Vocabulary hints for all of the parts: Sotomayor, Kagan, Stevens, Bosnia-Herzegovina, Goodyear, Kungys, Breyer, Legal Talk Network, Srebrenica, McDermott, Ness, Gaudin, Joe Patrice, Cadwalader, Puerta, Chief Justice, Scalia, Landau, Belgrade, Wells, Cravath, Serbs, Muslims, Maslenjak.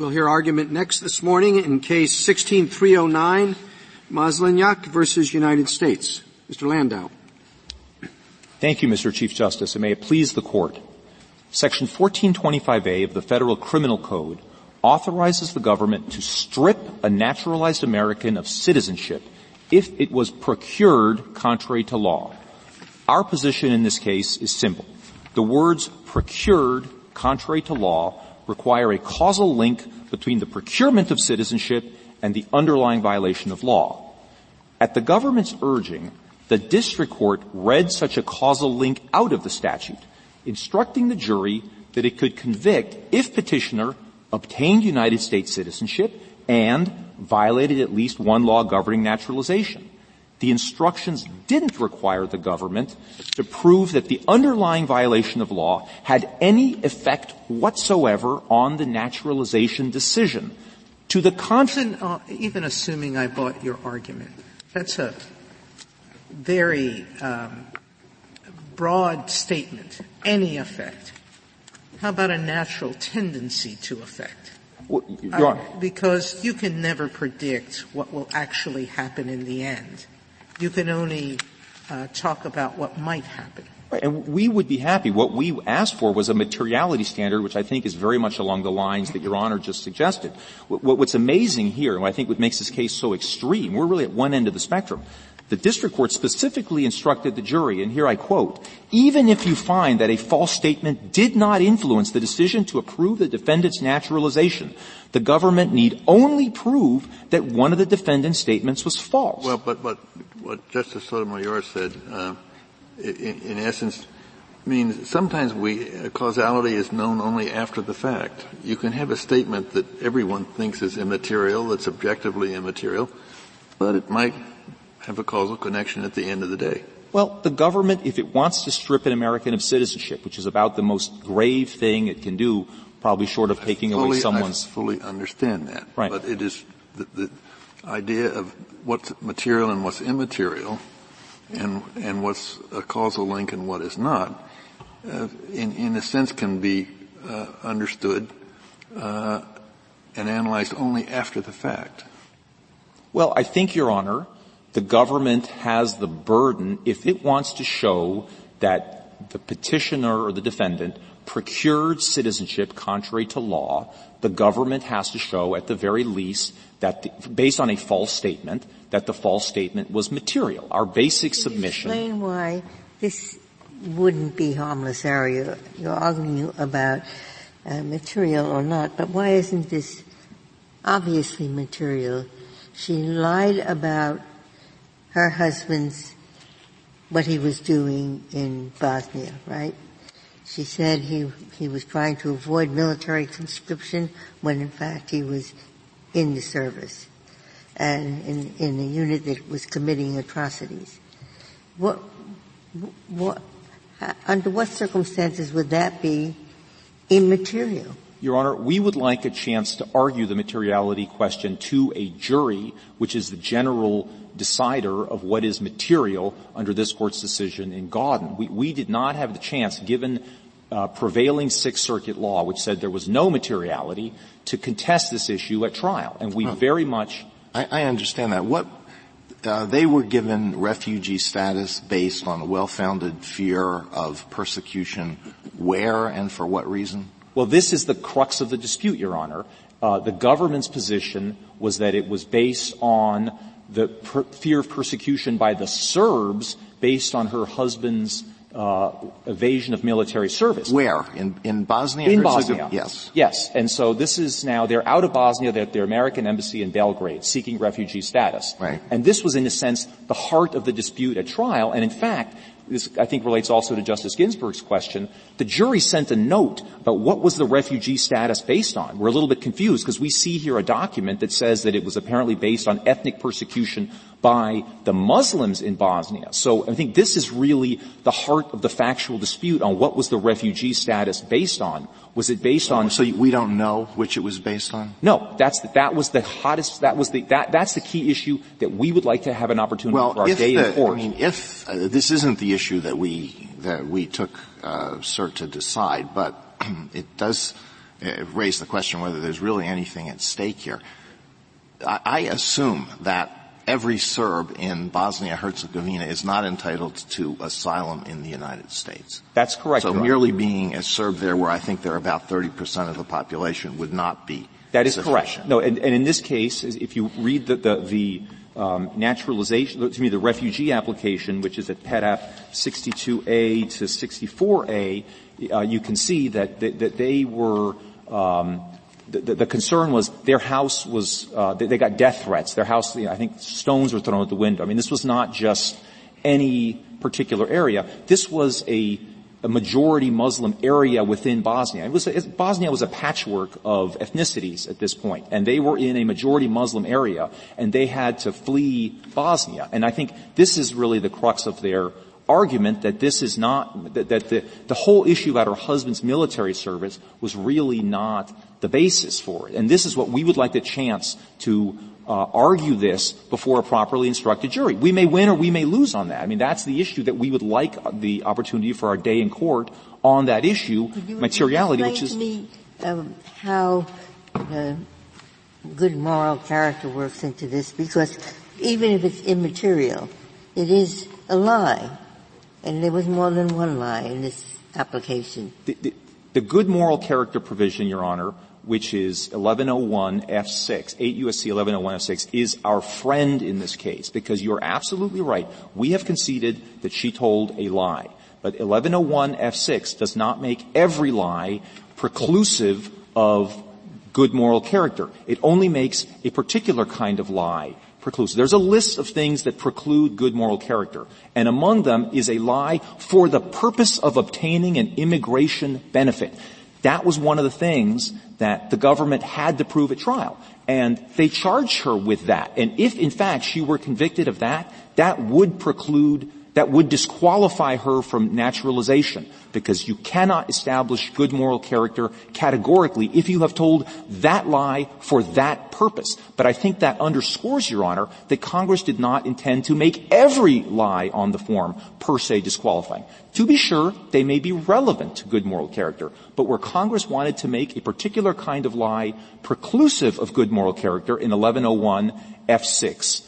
We'll hear argument next this morning in case 16309, Maslenjak versus United States. Mr. Landau. Thank you, Mr. Chief Justice, and may it please the Court. Section 1425A of the Federal Criminal Code authorizes the government to strip a naturalized American of citizenship if it was procured contrary to law. Our position in this case is simple. The words procured contrary to law require a causal link between the procurement of citizenship and the underlying violation of law. At the government's urging, the district court read such a causal link out of the statute, instructing the jury that it could convict if petitioner obtained United States citizenship and violated at least one law governing naturalization. The instructions didn't require the government to prove that the underlying violation of law had any effect whatsoever on the naturalization decision. To the contrary, even assuming I bought your argument, that's a very broad statement. Any effect. How about a natural tendency to affect? Well, Your Honor. Because you can never predict what will actually happen in the end. You can only talk about what might happen. Right, and we would be happy. What we asked for was a materiality standard, which I think is very much along the lines that Your Honor just suggested. What's amazing here, and I think what makes this case so extreme, we're really at one end of the spectrum. The district court specifically instructed the jury, and here I quote, even if you find that a false statement did not influence the decision to approve the defendant's naturalization, the government need only prove that one of the defendant's statements was false. Well, but what Justice Sotomayor said, in essence, means sometimes causality is known only after the fact. You can have a statement that everyone thinks is immaterial, that's objectively immaterial, but it might have a causal connection at the end of the day. Well, the government, if it wants to strip an American of citizenship, which is about the most grave thing it can do, probably short of taking away someone's... I fully understand that. Right. But it is the idea of what's material and what's immaterial and what's a causal link and what is not, in a sense can be understood and analyzed only after the fact. Well, I think, Your Honor, the government has the burden, if it wants to show that the petitioner or the defendant procured citizenship contrary to law, the government has to show at the very least that, based on a false statement, that the false statement was material. Our basic submission. Explain why this wouldn't be harmless error. You're arguing about material or not, but why isn't this obviously material? She lied about her husband's, what he was doing in Bosnia, right? She said he was trying to avoid military conscription when in fact he was in the service and in a unit that was committing atrocities. Under what circumstances would that be immaterial? Your Honor, we would like a chance to argue the materiality question to a jury, which is the general decider of what is material under this Court's decision in Gaudin. We did not have the chance, given prevailing Sixth Circuit law, which said there was no materiality, to contest this issue at trial. And we very much... I understand that. They were given refugee status based on a well-founded fear of persecution. Where and for what reason? Well, this is the crux of the dispute, Your Honor. The government's position was that it was based on the fear of persecution by the Serbs based on her husband's evasion of military service. Where? In Bosnia? In Bosnia. Yes. Yes. And so this is now, they're out of Bosnia, they're at their American embassy in Belgrade seeking refugee status. Right. And this was, in a sense, the heart of the dispute at trial. And in fact, this, I think, relates also to Justice Ginsburg's question. The jury sent a note about what was the refugee status based on. We're a little bit confused because we see here a document that says that it was apparently based on ethnic persecution by the Muslims in Bosnia. So I think this is really the heart of the factual dispute on what was the refugee status based on. Was it based on... So we don't know which it was based on? No. That's the key issue that we would like to have an opportunity for our day in court. This isn't the issue that we took cert to decide, but it does raised the question whether there's really anything at stake here. I assume that every Serb in Bosnia-Herzegovina is not entitled to asylum in the United States. That's correct. So merely being a Serb there, where I think there are about 30% of the population, would not be sufficient. That is correct. No, and in this case, if you read the naturalization, excuse me, the refugee application, which is at PEDAP 62A to 64A, you can see that they were the concern was their house was they got death threats. Their house, I think stones were thrown at the window. I mean, this was not just any particular area. This was a majority Muslim area within Bosnia. Bosnia was a patchwork of ethnicities at this point, and they were in a majority Muslim area, and they had to flee Bosnia. And I think this is really the crux of their argument, that this is not, that the whole issue about her husband's military service was really not the basis for it. And this is what we would like the chance to argue this before a properly instructed jury. We may win or we may lose on that. I mean, that's the issue that we would like the opportunity for our day in court on that issue, materiality, which is... Could you explain to me how good moral character works into this? Because even if it's immaterial, it is a lie. And there was more than one lie in this application. The good moral character provision, Your Honor, which is 1101F6, 8 U.S.C. 1101F6, is our friend in this case, because you're absolutely right. We have conceded that she told a lie. But 1101F6 does not make every lie preclusive of good moral character. It only makes a particular kind of lie preclusive. There's a list of things that preclude good moral character, and among them is a lie for the purpose of obtaining an immigration benefit. That was one of the things that the government had to prove at trial. And they charged her with that. And if, in fact, she were convicted of that, that would disqualify her from naturalization, because you cannot establish good moral character categorically if you have told that lie for that purpose. But I think that underscores, Your Honor, that Congress did not intend to make every lie on the form per se disqualifying. To be sure, they may be relevant to good moral character, but where Congress wanted to make a particular kind of lie preclusive of good moral character in 1101 F6,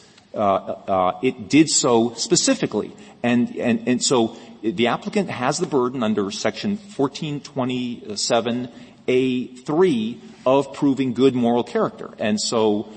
it did so specifically. And so the applicant has the burden under Section 1427A3 of proving good moral character. And so,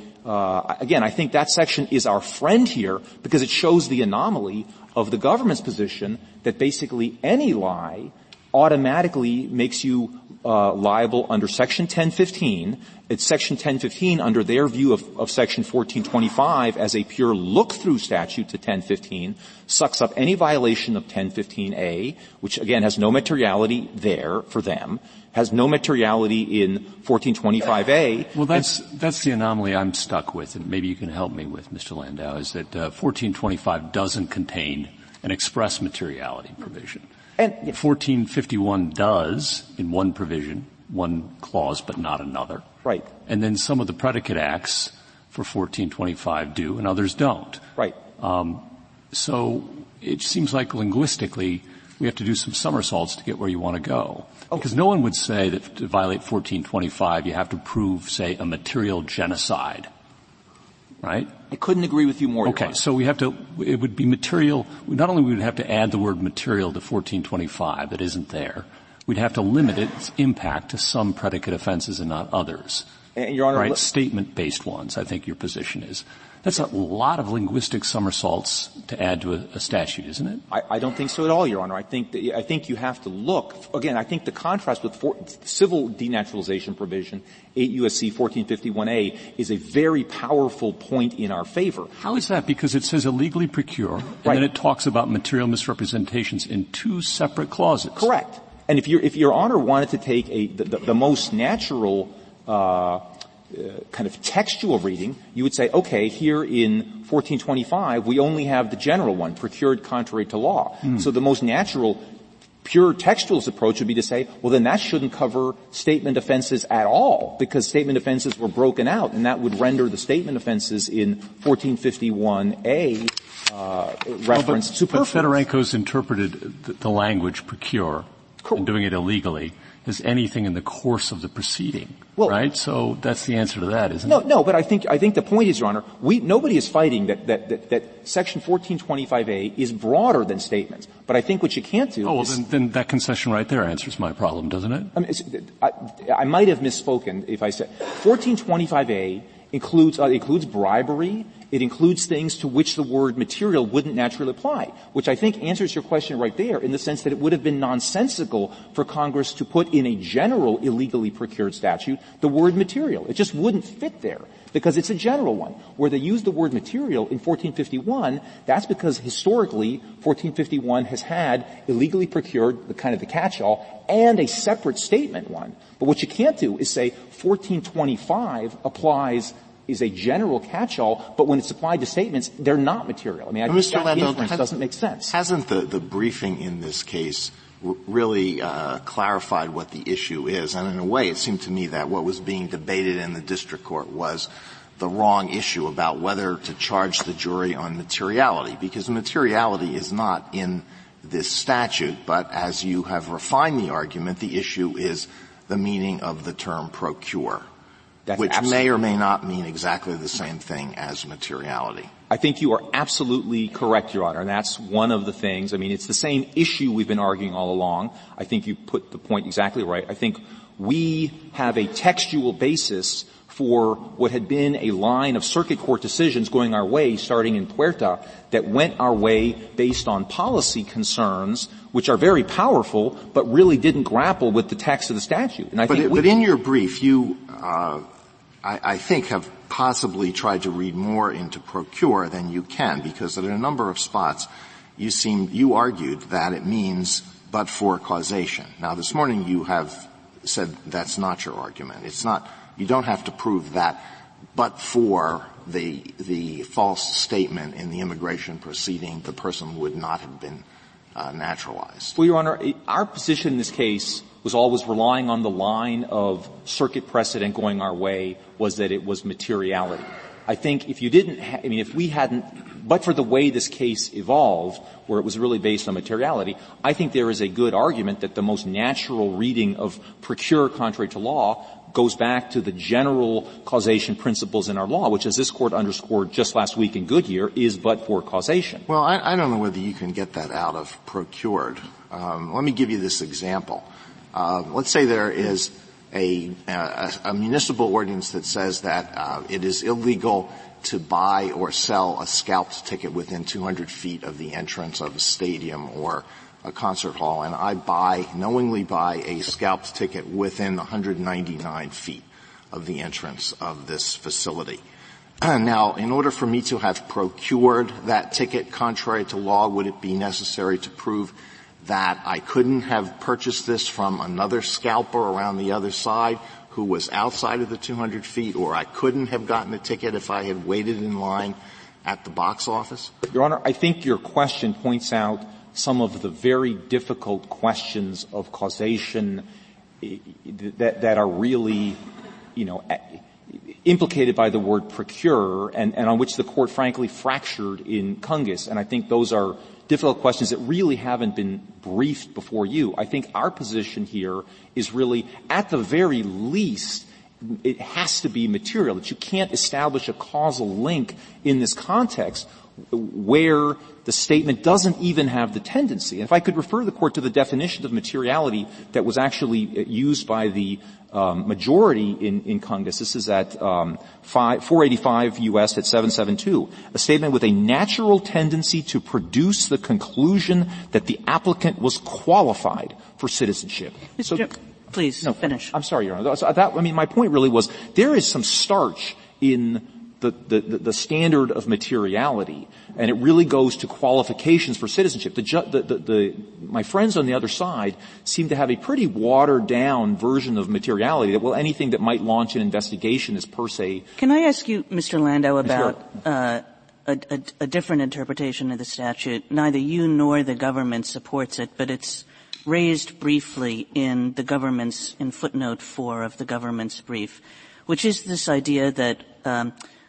again, I think that section is our friend here, because it shows the anomaly of the government's position that basically any lie automatically makes you liable under Section 1015. It's Section 1015 under their view of Section 1425 as a pure look-through statute to 1015, sucks up any violation of 1015A, which, again, has no materiality there for them, has no materiality in 1425A. Well, that's the anomaly I'm stuck with, and maybe you can help me with, Mr. Landau, is that 1425 doesn't contain an express materiality provision. And 1451 does in one provision, one clause, but not another. Right. And then some of the predicate acts for 1425 do, and others don't. Right. So it seems like linguistically we have to do some somersaults to get where you want to go. Okay. Because no one would say that to violate 1425 you have to prove, say, a material genocide. Right? I couldn't agree with you more. Okay, so it would be material. Not only would we have to add the word material to 1425 that isn't there, we'd have to limit its impact to some predicate offenses and not others. And Your Honor, right? Statement-based ones, I think your position is. That's a lot of linguistic somersaults to add to a statute, isn't it? I don't think so at all, Your Honor. I think you have to look. Again, I think the contrast with civil denaturalization provision, 8 U.S.C. 1451A, is a very powerful point in our favor. How is that? Because it says illegally procure, and right. Then it talks about material misrepresentations in two separate clauses. Correct. And if Your Honor wanted to take the most natural kind of textual reading, you would say, okay, here in 1425 we only have the general one, procured contrary to law. So the most natural, pure textualist approach would be to say, well, then that shouldn't cover statement offenses at all, because statement offenses were broken out, and that would render the statement offenses in 1451A reference superfluous. But Fedorenko's interpreted the language procure and doing it illegally as anything in the course of the proceeding, well, right? So that's the answer to that, isn't it? No, but I think the point is, Your Honor, nobody is fighting that Section 1425A is broader than statements. But I think what you can't do is... Oh, well, then that concession right there answers my problem, doesn't it? I mean, I might have misspoken if I said 1425A includes bribery. It includes things to which the word material wouldn't naturally apply, which I think answers your question right there in the sense that it would have been nonsensical for Congress to put in a general illegally procured statute the word material. It just wouldn't fit there because it's a general one. Where they use the word material in 1451, that's because historically 1451 has had illegally procured, the kind of the catch-all, and a separate statement one. But what you can't do is say 1425 applies is a general catch-all, but when it's applied to statements, they're not material. I mean, I think that inference doesn't make sense. Hasn't the briefing in this case really clarified what the issue is? And in a way, it seemed to me that what was being debated in the district court was the wrong issue about whether to charge the jury on materiality, because materiality is not in this statute, but as you have refined the argument, the issue is the meaning of the term procure. That's which may or may not mean exactly the same thing as materiality. I think you are absolutely correct, Your Honor, and that's one of the things. I mean, it's the same issue we've been arguing all along. I think you put the point exactly right. I think we have a textual basis for what had been a line of circuit court decisions going our way, starting in Puerta, that went our way based on policy concerns, which are very powerful, but really didn't grapple with the text of the statute. And but in your brief, you I think have possibly tried to read more into procure than you can, because in a number of spots you argued that it means but for causation. Now this morning you have said that's not your argument. It's not, you don't have to prove that but for the false statement in the immigration proceeding, the person would not have been naturalized. Well, Your Honor, our position in this case was always relying on the line of circuit precedent going our way was that it was materiality. I think if you didn't if we hadn't, but for the way this case evolved, where it was really based on materiality, I think there is a good argument that the most natural reading of procure contrary to law goes back to the general causation principles in our law, which, as this Court underscored just last week in Goodyear, is but for causation. Well, I don't know whether you can get that out of procured. Let me give you this example. Let's say there is a municipal ordinance that says that it is illegal to buy or sell a scalped ticket within 200 feet of the entrance of a stadium or a concert hall, and I knowingly buy a scalped ticket within 199 feet of the entrance of this facility. Now, in order for me to have procured that ticket contrary to law, would it be necessary to prove that I couldn't have purchased this from another scalper around the other side who was outside of the 200 feet, or I couldn't have gotten the ticket if I had waited in line at the box office? Your Honor, I think your question points out some of the very difficult questions of causation that are really, implicated by the word procure and on which the Court, frankly, fractured in Kungys. And I think those are difficult questions that really haven't been briefed before you. I think our position here is really, at the very least, it has to be material, that you can't establish a causal link in this context where the statement doesn't even have the tendency. And if I could refer the Court to the definition of materiality that was actually used by the majority in Congress. This is at 485 U.S. at 772. A statement with a natural tendency to produce the conclusion that the applicant was qualified for citizenship. Please finish. I'm sorry, Your Honor. My point really was there is some starch in the standard of materiality, and it really goes to qualifications for citizenship. My friends on the other side seem to have a pretty watered down version of materiality that, well, anything that might launch an investigation is per se. Can I ask you, Mr. Landau, about a different interpretation of the statute? Neither you nor the government supports it, but it's raised briefly in footnote 4 of the government's brief, which is this idea that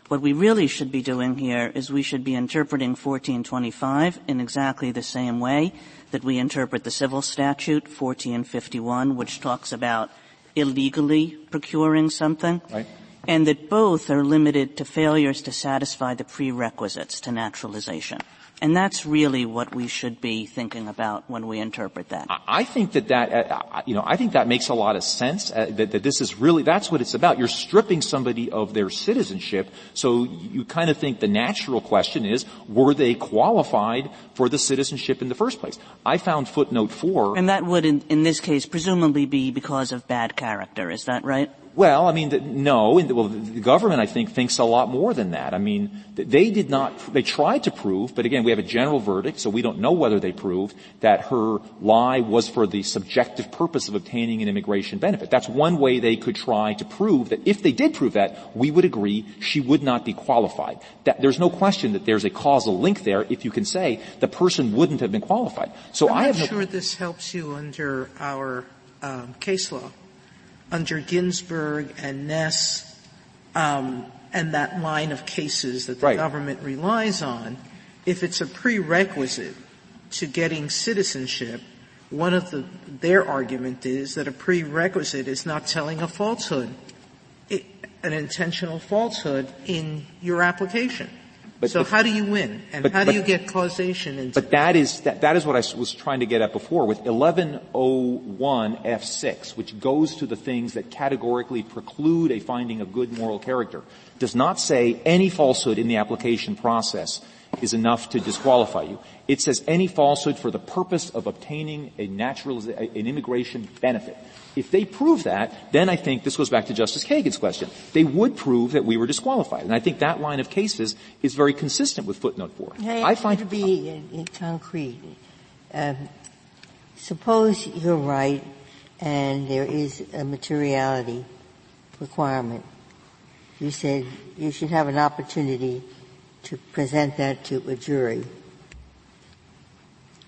what we really should be doing here is we should be interpreting 1425 in exactly the same way that we interpret the civil statute, 1451, which talks about illegally procuring something, right, and that both are limited to failures to satisfy the prerequisites to naturalization. And that's really what we should be thinking about when we interpret that. I think that makes a lot of sense, that this is really, that's what it's about. You're stripping somebody of their citizenship, so you kind of think the natural question is, were they qualified for the citizenship in the first place? I found footnote 4. And that would, in this case, presumably be because of bad character. Is that right? Well, I mean, the government, I think, thinks a lot more than that. I mean, they tried to prove, but again, we have a general verdict, so we don't know whether they proved that her lie was for the subjective purpose of obtaining an immigration benefit. That's one way they could try to prove that. If they did prove that, we would agree she would not be qualified. That there's no question that there's a causal link there if you can say the person wouldn't have been qualified. So I'm not sure this helps you under our case law. Under Ginsburg and Ness, and that line of cases that the government relies on, if it's a prerequisite to getting citizenship, one of their argument is that a prerequisite is not telling a falsehood, an intentional falsehood in your application. So how do you win? And how do you get causation into it? But that is what I was trying to get at before with 1101F6, which goes to the things that categorically preclude a finding of good moral character. Does not say any falsehood in the application process is enough to disqualify you. It says any falsehood for the purpose of obtaining an immigration benefit. If they prove that, then I think this goes back to Justice Kagan's question. They would prove that we were disqualified. And I think that line of cases is very consistent with footnote 4. I find it to be concrete. Suppose you're right and there is a materiality requirement. You said you should have an opportunity to present that to a jury.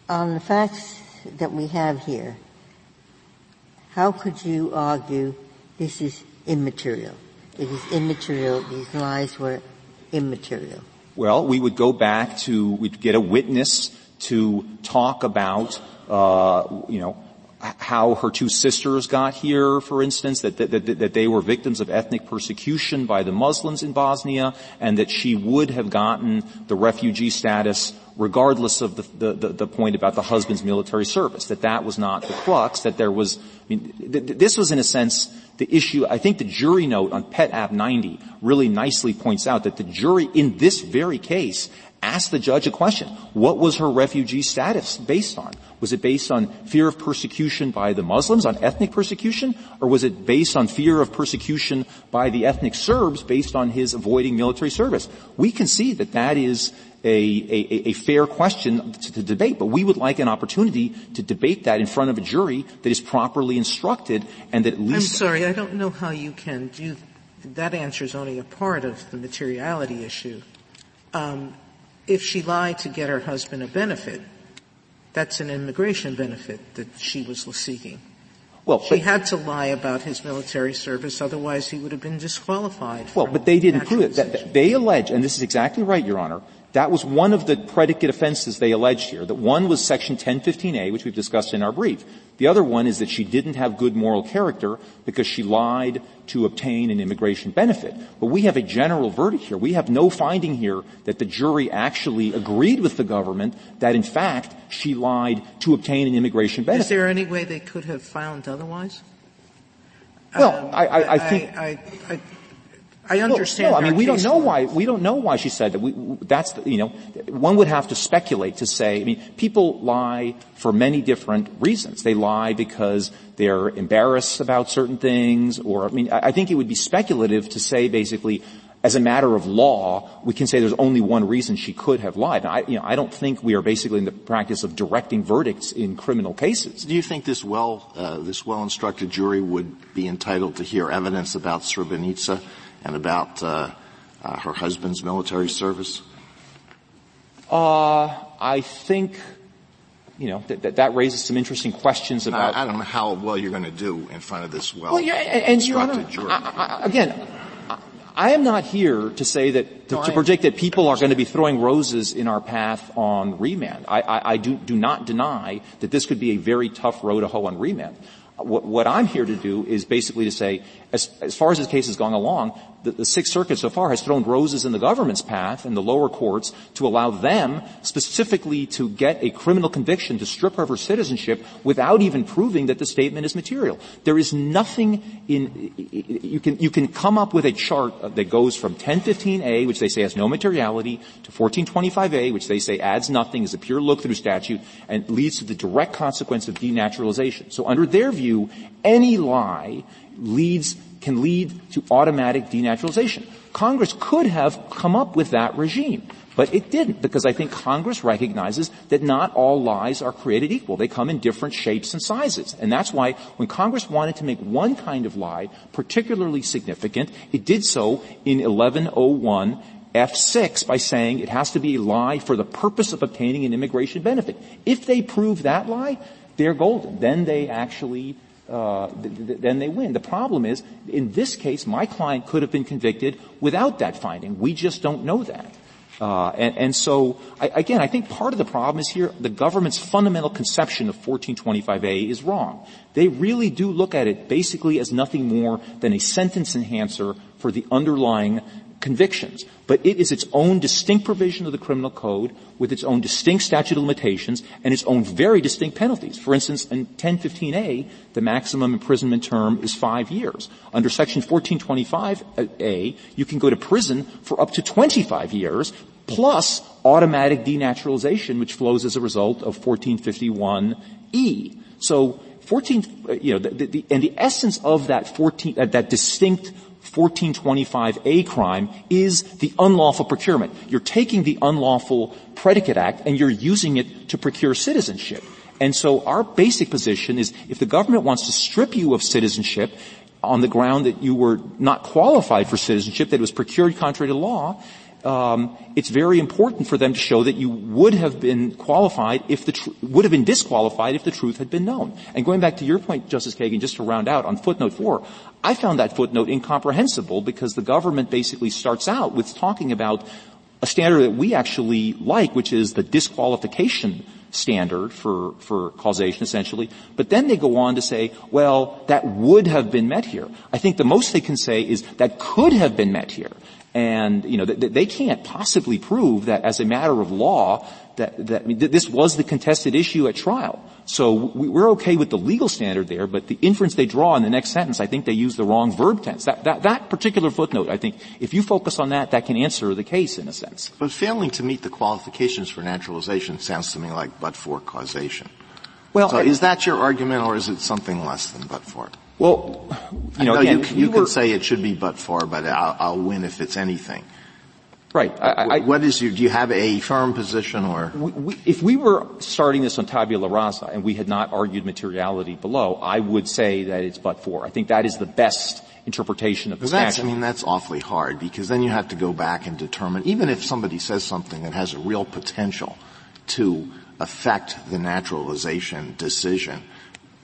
On the facts that we have here, how could you argue this is immaterial? It is immaterial. These lies were immaterial. Well, we would go back to, we'd get a witness to talk about, how her two sisters got here, for instance, that they were victims of ethnic persecution by the Muslims in Bosnia, and that she would have gotten the refugee status regardless of the point about the husband's military service, that was not the crux, that there was, this was in a sense the issue. I think the jury note on Pet App 90 really nicely points out that the jury in this very case asked the judge a question. What was her refugee status based on? Was it based on fear of persecution by the Muslims, on ethnic persecution, or was it based on fear of persecution by the ethnic Serbs based on his avoiding military service? We can see that is a fair question to debate, but we would like an opportunity to debate that in front of a jury that is properly instructed and that at least... I'm sorry, I don't know how you can do that. Answer's only a part of the materiality issue. If she lied to get her husband a benefit, that's an immigration benefit that she was seeking. Well, she had to lie about his military service, otherwise he would have been disqualified. Well, but they didn't prove it. They allege, and this is exactly right, Your Honor, that was one of the predicate offenses they alleged here. That one was Section 1015A, which we've discussed in our brief. The other one is that she didn't have good moral character because she lied to obtain an immigration benefit. But we have a general verdict here. We have no finding here that the jury actually agreed with the government that, in fact, she lied to obtain an immigration benefit. Is there any way they could have found otherwise? Well, I think I understand. No, I mean, we don't know why she said that. One would have to speculate to say, people lie for many different reasons. They lie because they're embarrassed about certain things, or, I think it would be speculative to say basically, as a matter of law, we can say there's only one reason she could have lied. I don't think we are basically in the practice of directing verdicts in criminal cases. Do you think this well-instructed jury would be entitled to hear evidence about Srebrenica and about her husband's military service? I think, that raises some interesting questions about... I don't know how well you're going to do in front of this well-instructed jury. Again... I am not here to say that, to project that people are going to be throwing roses in our path on remand. I do not deny that this could be a very tough row to hoe on remand. What I'm here to do is basically to say, as far as this case has gone along, the Sixth Circuit so far has thrown roses in the government's path and the lower courts to allow them specifically to get a criminal conviction to strip her of her citizenship without even proving that the statement is material. There is nothing in you can come up with a chart that goes from 1015A, which they say has no materiality, to 1425A, which they say adds nothing, is a pure look-through statute, and leads to the direct consequence of denaturalization. So under their view, any lie can lead to automatic denaturalization. Congress could have come up with that regime, but it didn't, because I think Congress recognizes that not all lies are created equal. They come in different shapes and sizes. And that's why when Congress wanted to make one kind of lie particularly significant, it did so in 1101 F6 by saying it has to be a lie for the purpose of obtaining an immigration benefit. If they prove that lie, they're golden. Then they actually then they win. The problem is, in this case, my client could have been convicted without that finding. We just don't know that. So I think part of the problem is here the government's fundamental conception of 1425A is wrong. They really do look at it basically as nothing more than a sentence enhancer for the underlying convictions. But it is its own distinct provision of the criminal code with its own distinct statute of limitations and its own very distinct penalties. For instance, in 1015A, the maximum imprisonment term is 5 years. Under Section 1425A, you can go to prison for up to 25 years plus automatic denaturalization, which flows as a result of 1451E. So the essence of that distinct 1425A crime is the unlawful procurement. You're taking the unlawful predicate act and you're using it to procure citizenship. And so our basic position is if the government wants to strip you of citizenship on the ground that you were not qualified for citizenship, that it was procured contrary to law, it's very important for them to show that you would have been qualified if disqualified if the truth had been known. And going back to your point, Justice Kagan, just to round out on footnote 4, I found that footnote incomprehensible because the government basically starts out with talking about a standard that we actually like, which is the disqualification standard for causation, essentially. But then they go on to say, well, that would have been met here. I think the most they can say is that could have been met here. And, they can't possibly prove that as a matter of law that this was the contested issue at trial. So we're okay with the legal standard there, but the inference they draw in the next sentence, I think they use the wrong verb tense. That particular footnote, I think, if you focus on that can answer the case in a sense. But failing to meet the qualifications for naturalization sounds to me like but-for causation. Well, so is that your argument, or is it something less than but-for? Well, again, you could say it should be but-for, but I'll win if it's anything. Right. Do you have a firm position or? If we were starting this on tabula rasa and we had not argued materiality below, I would say that it's but-for. I think that is the best interpretation of the statute. That's awfully hard because then you have to go back and determine, even if somebody says something that has a real potential to affect the naturalization decision,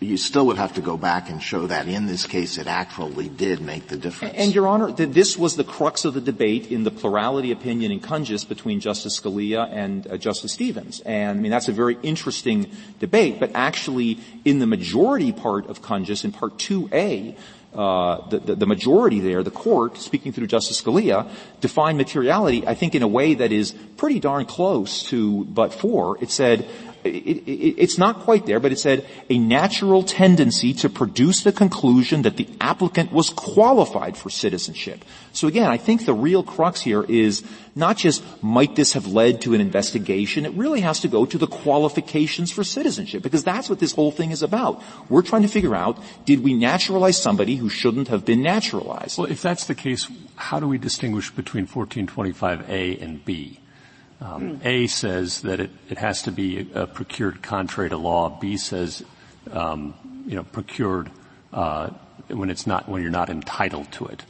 you still would have to go back and show that in this case it actually did make the difference. And, Your Honor, this was the crux of the debate in the plurality opinion in Kungys between Justice Scalia and Justice Stevens. And, that's a very interesting debate. But actually, in the majority part of Kungys, in Part 2A, the majority there, the court, speaking through Justice Scalia, defined materiality, I think, in a way that is pretty darn close to but-for. It said, it's not quite there, but it said a natural tendency to produce the conclusion that the applicant was qualified for citizenship. So again, I think the real crux here is not just might this have led to an investigation. It really has to go to the qualifications for citizenship because that's what this whole thing is about. We're trying to figure out, did we naturalize somebody who shouldn't have been naturalized? Well, if that's the case, how do we distinguish between 1425A and B? A says that it has to be procured contrary to law. B says, procured when you're not entitled to it.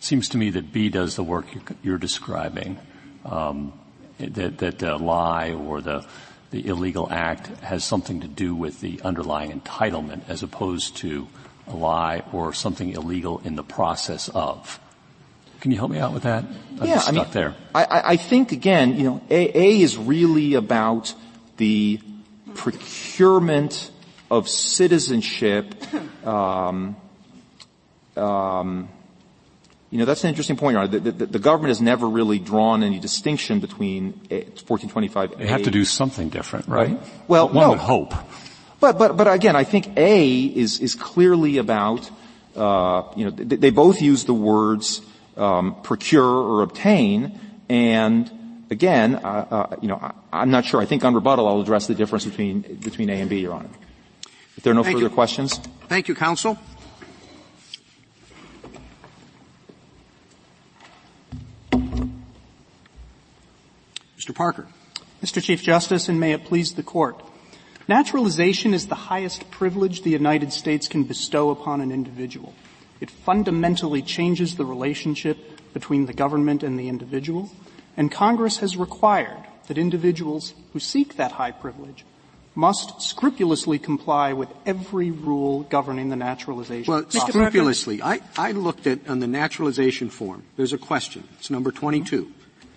Seems to me that B does the work you're describing. That the lie or the illegal act has something to do with the underlying entitlement, as opposed to a lie or something illegal in the process of. Can you help me out with that? I'm stuck there. I think, again, A is really about the procurement of citizenship. That's an interesting point, Your Honor. The government has never really drawn any distinction between 1425A. They have to do something different, right? Well, one would hope. But again, I think A is clearly about, they both use the words, procure or obtain, and again, I'm not sure. I think on rebuttal I'll address the difference between A and B, Your Honor. If there are no further questions. Thank you, counsel. Mr. Parker. Mr. Chief Justice, and may it please the Court. Naturalization is the highest privilege the United States can bestow upon an individual. It fundamentally changes the relationship between the government and the individual, and Congress has required that individuals who seek that high privilege must scrupulously comply with every rule governing the naturalization process. Well, scrupulously. I looked at, on the naturalization form, there's a question. It's number 22.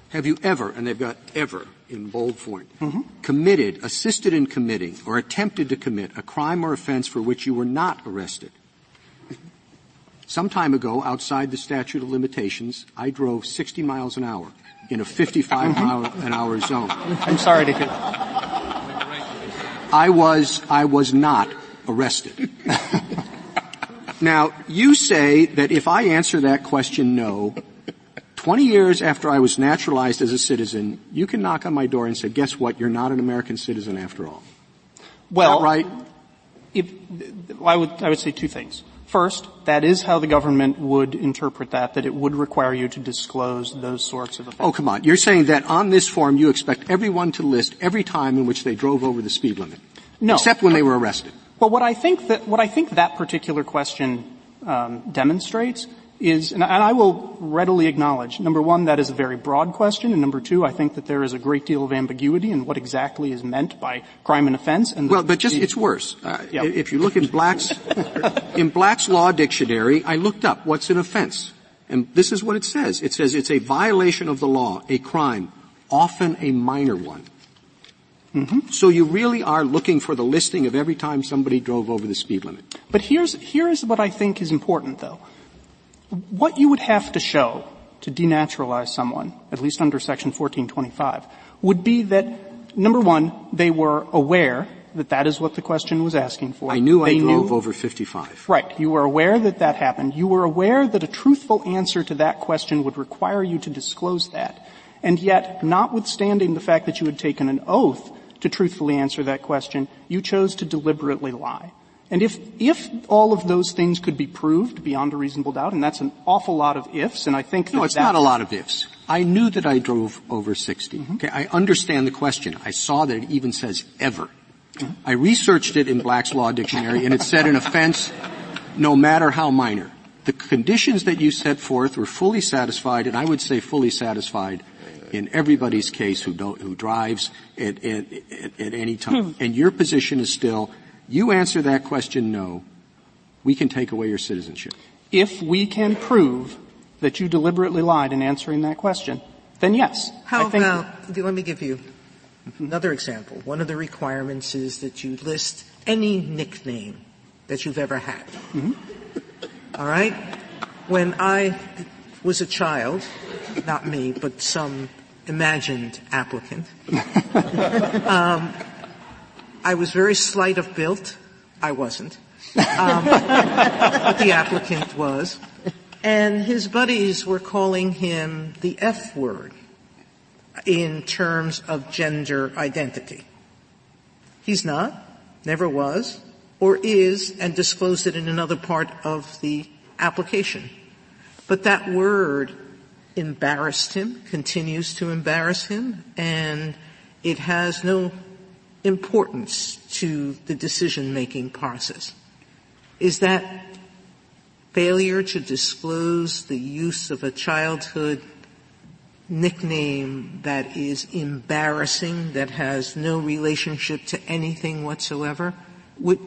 Have you ever, and they've got ever in bold font, committed, assisted in committing, or attempted to commit a crime or offense for which you were not arrested? Some time ago, outside the statute of limitations, I drove 60 miles an hour in a 55-mile-an-hour zone. I'm sorry to hear that. I was not arrested. Now, you say that if I answer that question no, 20 years after I was naturalized as a citizen, you can knock on my door and say, guess what, you're not an American citizen after all. Well, is that right? I would say two things. First, that is how the government would interpret that it would require you to disclose those sorts of offenses. Oh, come on. You're saying that on this form you expect everyone to list every time in which they drove over the speed limit. No. Except when they were arrested. Well, what I think that particular question demonstrates is, and I will readily acknowledge, number one, that is a very broad question, and number two, I think that there is a great deal of ambiguity in what exactly is meant by crime and offense. And it's worse. If you look in Black's Law Dictionary, I looked up what's an offense, and this is what it says. It says it's a violation of the law, a crime, often a minor one. Mm-hmm. So you really are looking for the listing of every time somebody drove over the speed limit. But here's what I think is important, though. What you would have to show to denaturalize someone, at least under Section 1425, would be that, number one, they were aware that that is what the question was asking for. I knew I drove over 55. Right. You were aware that that happened. You were aware that a truthful answer to that question would require you to disclose that. And yet, notwithstanding the fact that you had taken an oath to truthfully answer that question, you chose to deliberately lie. And if all of those things could be proved beyond a reasonable doubt, and that's an awful lot of ifs, and I think that it's not a lot of ifs. I knew that I drove over 60. Mm-hmm. Okay, I understand the question. I saw that it even says ever. Mm-hmm. I researched it in Black's Law Dictionary, and it said an offense no matter how minor. The conditions that you set forth were fully satisfied, and I would say fully satisfied in everybody's case who drives at any time. Mm-hmm. And your position is still, you answer that question no, we can take away your citizenship. If we can prove that you deliberately lied in answering that question, then yes. How about, let me give you another example. One of the requirements is that you list any nickname that you've ever had. Mm-hmm. All right? When I was a child, not me, but some imagined applicant, I was very slight of built. I wasn't. But the applicant was. And his buddies were calling him the F word in terms of gender identity. He's not, never was, or is, and disclosed it in another part of the application. But that word embarrassed him, continues to embarrass him, and it has no importance to the decision-making process. Is that failure to disclose the use of a childhood nickname that is embarrassing, that has no relationship to anything whatsoever?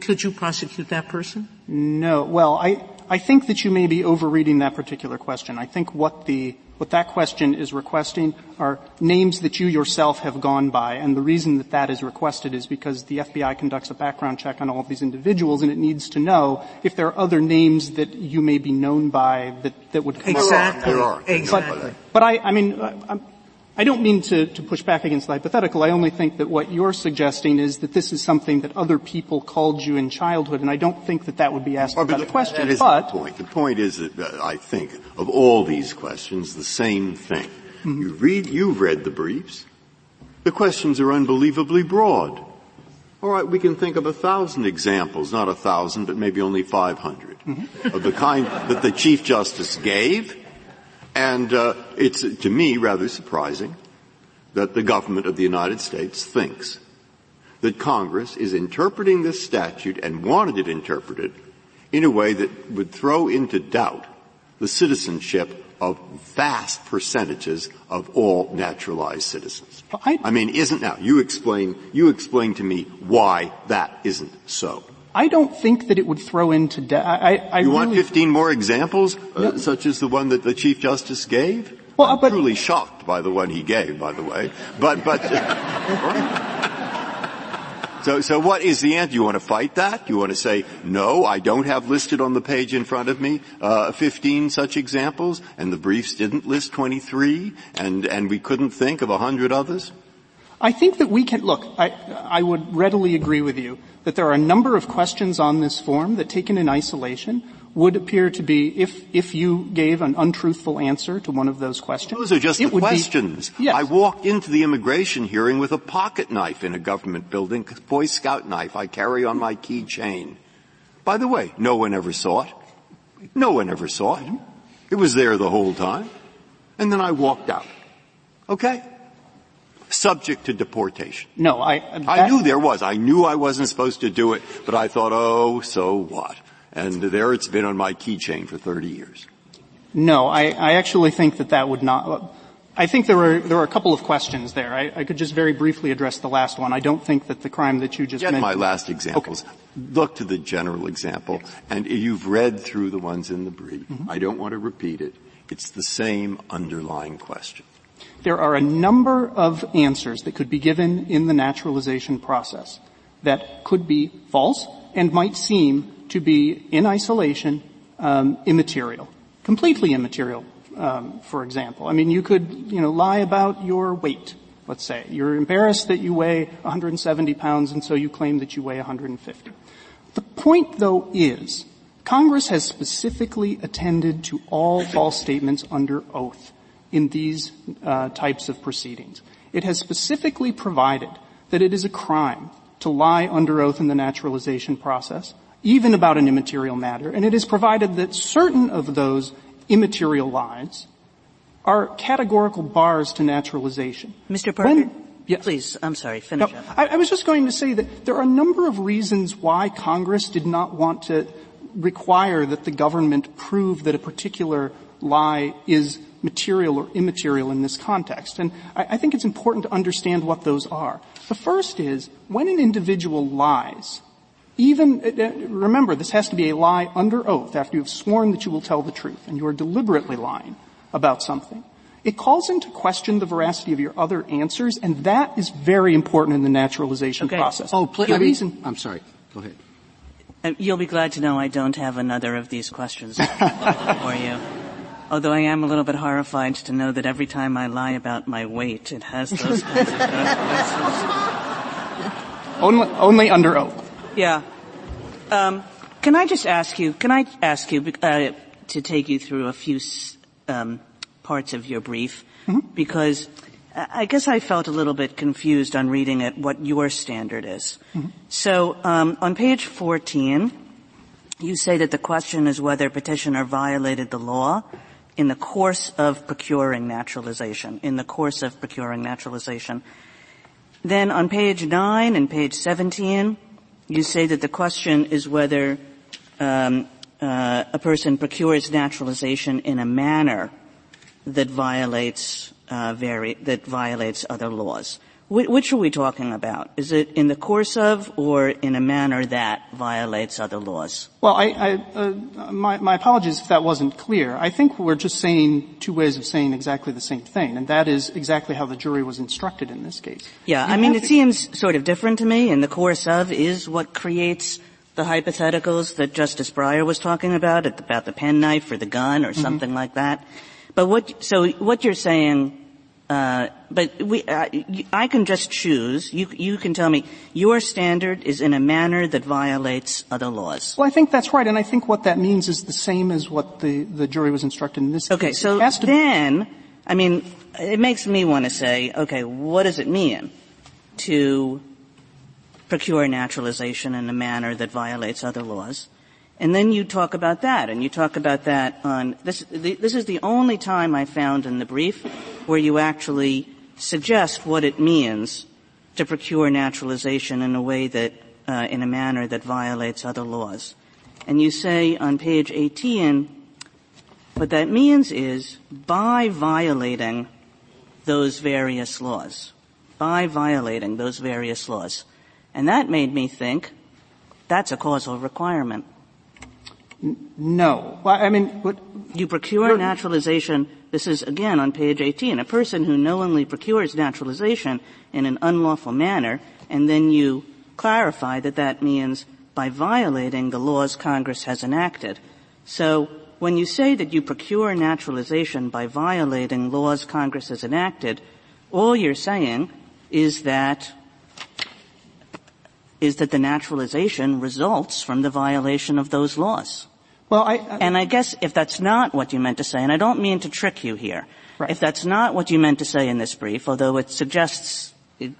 Could you prosecute that person? No. Well, I I think that you may be overreading that particular question. I think what that question is requesting are names that you yourself have gone by, and the reason that that is requested is because the FBI conducts a background check on all of these individuals, and it needs to know if there are other names that you may be known by that would come exactly. Up. Exactly. But I mean, I don't mean to push back against the hypothetical. I only think that what you're suggesting is that this is something that other people called you in childhood, and I don't think that that would be asked about a question. That is the point. The point is that I think of all these questions, the same thing. Mm-hmm. You've read the briefs. The questions are unbelievably broad. All right, we can think of 1,000 examples, not 1,000, but maybe only 500, mm-hmm. of the kind that the Chief Justice gave. And it's, to me, rather surprising that the government of the United States thinks that Congress is interpreting this statute and wanted it interpreted in a way that would throw into doubt the citizenship of vast percentages of all naturalized citizens. I mean, isn't now? You explain to me why that isn't so. I don't think that it would throw into I You want 15 more examples, no. Such as the one that the Chief Justice gave? Well, I'm truly shocked by the one he gave, by the way. But right? So what is the answer? You want to fight that? You want to say, no, I don't have listed on the page in front of me 15 such examples, and the briefs didn't list 23, and we couldn't think of 100 others? I think that we can, look, I would readily agree with you that there are a number of questions on this form that taken in isolation would appear to be, if you gave an untruthful answer to one of those questions. Those are just the questions. Yes. I walked into the immigration hearing with a pocket knife in a government building, Boy Scout knife I carry on my keychain. By the way, no one ever saw it. No one ever saw it. It was there the whole time. And then I walked out. Okay? Subject to deportation. No, I knew there was. I knew I wasn't supposed to do it, but I thought, oh, so what? And there it's been on my keychain for 30 years. No, I actually think that would not. I think there are a couple of questions there. I could just very briefly address the last one. I don't think that the crime that you just mentioned. My last examples. Okay. Look to the general example, and you've read through the ones in the brief. Mm-hmm. I don't want to repeat it. It's the same underlying question. There are a number of answers that could be given in the naturalization process that could be false and might seem to be, in isolation, immaterial, completely immaterial, for example. I mean, you could, lie about your weight, let's say. You're embarrassed that you weigh 170 pounds, and so you claim that you weigh 150. The point, though, is Congress has specifically attended to all false statements under oath in these types of proceedings. It has specifically provided that it is a crime to lie under oath in the naturalization process, even about an immaterial matter, and it has provided that certain of those immaterial lies are categorical bars to naturalization. Mr. Parker, yes. Please, I'm sorry, finish up. I was just going to say that there are a number of reasons why Congress did not want to require that the government prove that a particular lie is material or immaterial in this context. And I think it's important to understand what those are. The first is, when an individual lies, remember, this has to be a lie under oath after you have sworn that you will tell the truth and you are deliberately lying about something. It calls into question the veracity of your other answers, and that is very important in the naturalization process. Oh, please. I'm sorry. Go ahead. You'll be glad to know I don't have another of these questions for you. Although I am a little bit horrified to know that every time I lie about my weight, it has those kinds of consequences. Only under oath. Yeah. Can I ask you to take you through a few parts of your brief? Mm-hmm. Because I guess I felt a little bit confused on reading it, what your standard is. Mm-hmm. So on page 14, you say that the question is whether petitioner violated the law in the course of procuring naturalization, Then on page 9 and page 17, you say that the question is whether a person procures naturalization in a manner that violates other laws. Which are we talking about? Is it in the course of or in a manner that violates other laws? Well, my apologies if that wasn't clear. I think we're just saying two ways of saying exactly the same thing, and that is exactly how the jury was instructed in this case. Yeah, I mean, it seems sort of different to me, and the course of is what creates the hypotheticals that Justice Breyer was talking about the penknife or the gun or something like that. But what you're saying, I can just choose. You can tell me your standard is in a manner that violates other laws. Well, I think that's right, and I think what that means is the same as what the jury was instructed in this case. Okay, so then, I mean, it makes me want to say, okay, what does it mean to procure naturalization in a manner that violates other laws? And then you talk about that, and you talk about that on this. This is the only time I found in the brief where you actually suggest what it means to procure naturalization in a way that, in a manner that violates other laws. And you say on page 18, what that means is by violating those various laws. By violating those various laws. And that made me think that's a causal requirement. No. Well, I mean, you procure naturalization. This is, again, on page 18. A person who knowingly procures naturalization in an unlawful manner, and then you clarify that that means by violating the laws Congress has enacted. So when you say that you procure naturalization by violating laws Congress has enacted, all you're saying is that the naturalization results from the violation of those laws. Well, and I guess if that's not what you meant to say, and I don't mean to trick you here, right. If that's not what you meant to say in this brief, although it suggests I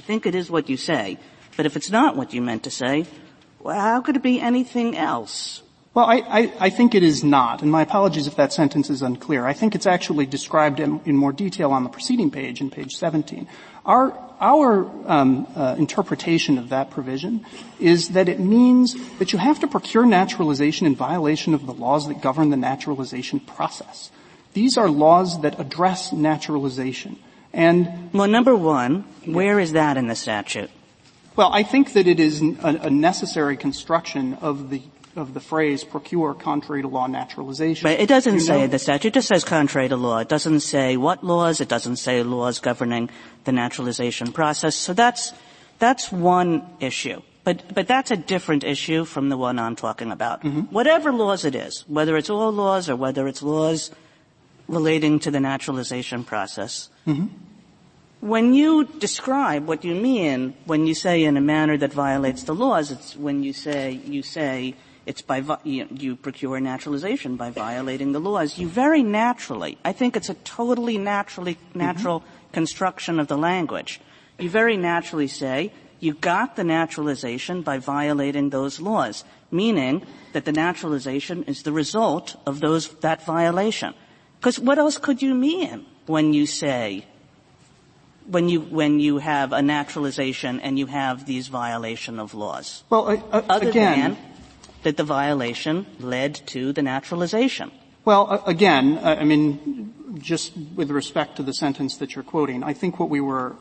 think it is what you say, but if it's not what you meant to say, well, how could it be anything else? Well, I think it is not, and my apologies if that sentence is unclear. I think it's actually described in more detail on the preceding page, in page 17. Our interpretation of that provision is that it means that you have to procure naturalization in violation of the laws that govern the naturalization process. These are laws that address naturalization. Well, number one, where is that in the statute? Well, I think that it is a necessary construction of the phrase procure contrary to law naturalization. But it doesn't say the statute. It just says contrary to law. It doesn't say what laws. It doesn't say laws governing the naturalization process. So that's one issue. But that's a different issue from the one I'm talking about. Mm-hmm. Whatever laws it is, whether it's all laws or whether it's laws relating to the naturalization process, when you describe what you mean when you say in a manner that violates the laws, it's when you say it's you procure naturalization by violating the laws. You very naturally, I think it's a totally natural construction of the language. You very naturally say you got the naturalization by violating those laws, meaning that the naturalization is the result of that violation. Because what else could you mean when you say when you have a naturalization and you have these violation of laws? Well, other than that the violation led to the naturalization. Well, I mean, just with respect to the sentence that you're quoting, I think what we were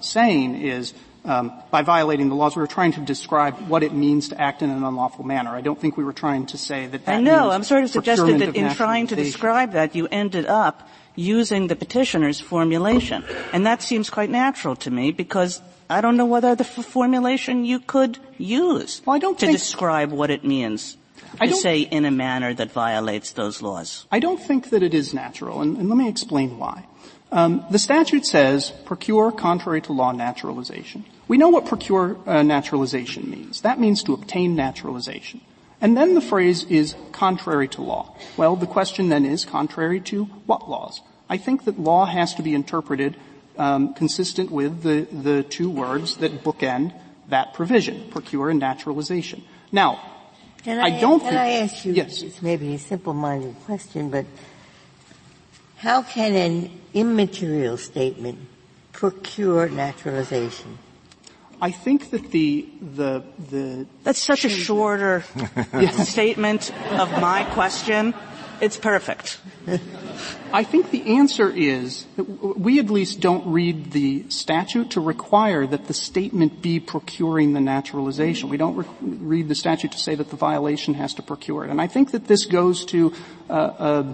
saying is by violating the laws, we were trying to describe what it means to act in an unlawful manner. I don't think we were trying to say that I know. I'm sort of suggesting that in trying to describe that, you ended up using the petitioner's formulation. And that seems quite natural to me because I don't know what other formulation you could use to describe what it means to say in a manner that violates those laws. I don't think that it is natural, and let me explain why. The statute says procure contrary to law naturalization. We know what procure naturalization means. That means to obtain naturalization. And then the phrase is contrary to law. Well, the question then is contrary to what laws? I think that law has to be interpreted consistent with the two words that bookend that provision, procure and naturalization. Now, Can I ask you, yes. It's maybe a simple-minded question, but how can an immaterial statement procure naturalization? I think that that's such a shorter statement of my question It's perfect. I think the answer is that we at least don't read the statute to require that the statement be procuring the naturalization. We don't read the statute to say that the violation has to procure it. And I think that this goes to a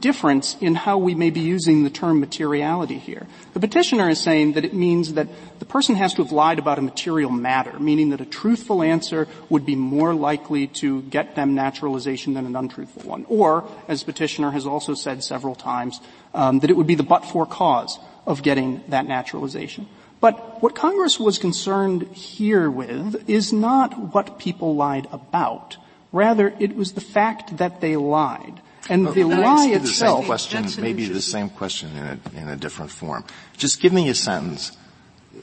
difference in how we may be using the term materiality here. The petitioner is saying that it means that the person has to have lied about a material matter, meaning that a truthful answer would be more likely to get them naturalization than an untruthful one. Or, as petitioner has also said several times, that it would be the but-for cause of getting that naturalization. But what Congress was concerned here with is not what people lied about. Rather, it was the fact that they lied. And the lie itself... Maybe the same question in a different form. Just give me a sentence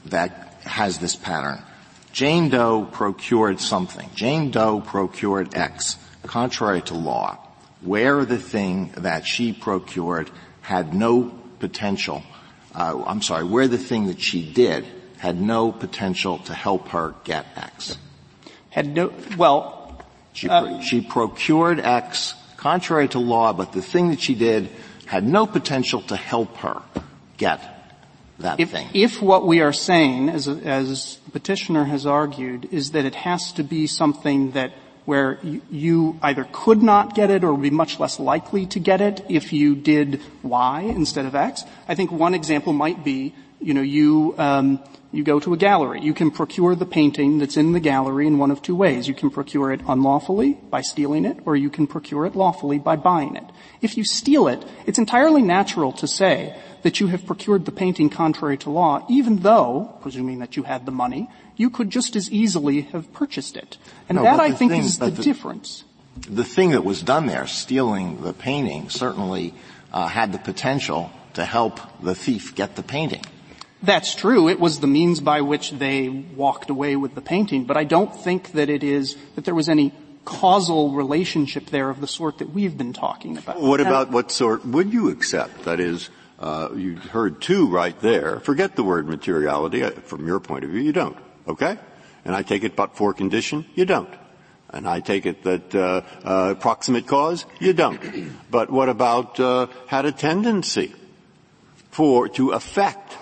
that has this pattern. Jane Doe procured something. Jane Doe procured X, contrary to law, where the thing that she procured had no potential where the thing that she did had no potential to help her get X. She procured X contrary to law, but the thing that she did had no potential to help her get that thing. If what we are saying, as the petitioner has argued, is that it has to be something that where you either could not get it or would be much less likely to get it if you did Y instead of X. I think one example might be, you go to a gallery. You can procure the painting that's in the gallery in one of two ways. You can procure it unlawfully by stealing it, or you can procure it lawfully by buying it. If you steal it, it's entirely natural to say that you have procured the painting contrary to law, even though, presuming that you had the money, you could just as easily have purchased it. And that, I think, is the difference. The thing that was done there, stealing the painting, certainly had the potential to help the thief get the painting. That's true. It was the means by which they walked away with the painting. But I don't think that it is that there was any causal relationship there of the sort that we've been talking about. What about what sort would you accept? That is, you heard two right there. Forget the word materiality. From your point of view, you don't. Okay? And I take it but-for condition, you don't. And I take it that proximate cause, you don't. But what about had a tendency to affect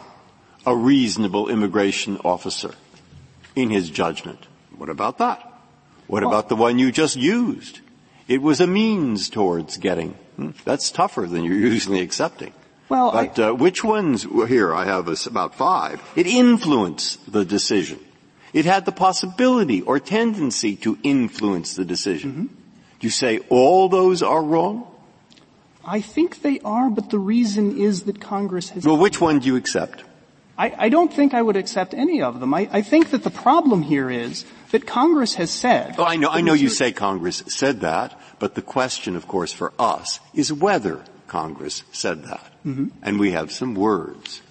a reasonable immigration officer in his judgment? What about that? What about the one you just used? It was a means towards getting. That's tougher than you're usually accepting. Well, but which ones were here? I have about five. It influenced the decision. It had the possibility or tendency to influence the decision. Mm-hmm. Do you say all those are wrong? I think they are, but the reason is that Congress has... Well, which one do you accept? I don't think I would accept any of them. I think that the problem here is that Congress has said... Oh, I know you say Congress said that, but the question, of course, for us is whether Congress said that. Mm-hmm. And we have some words.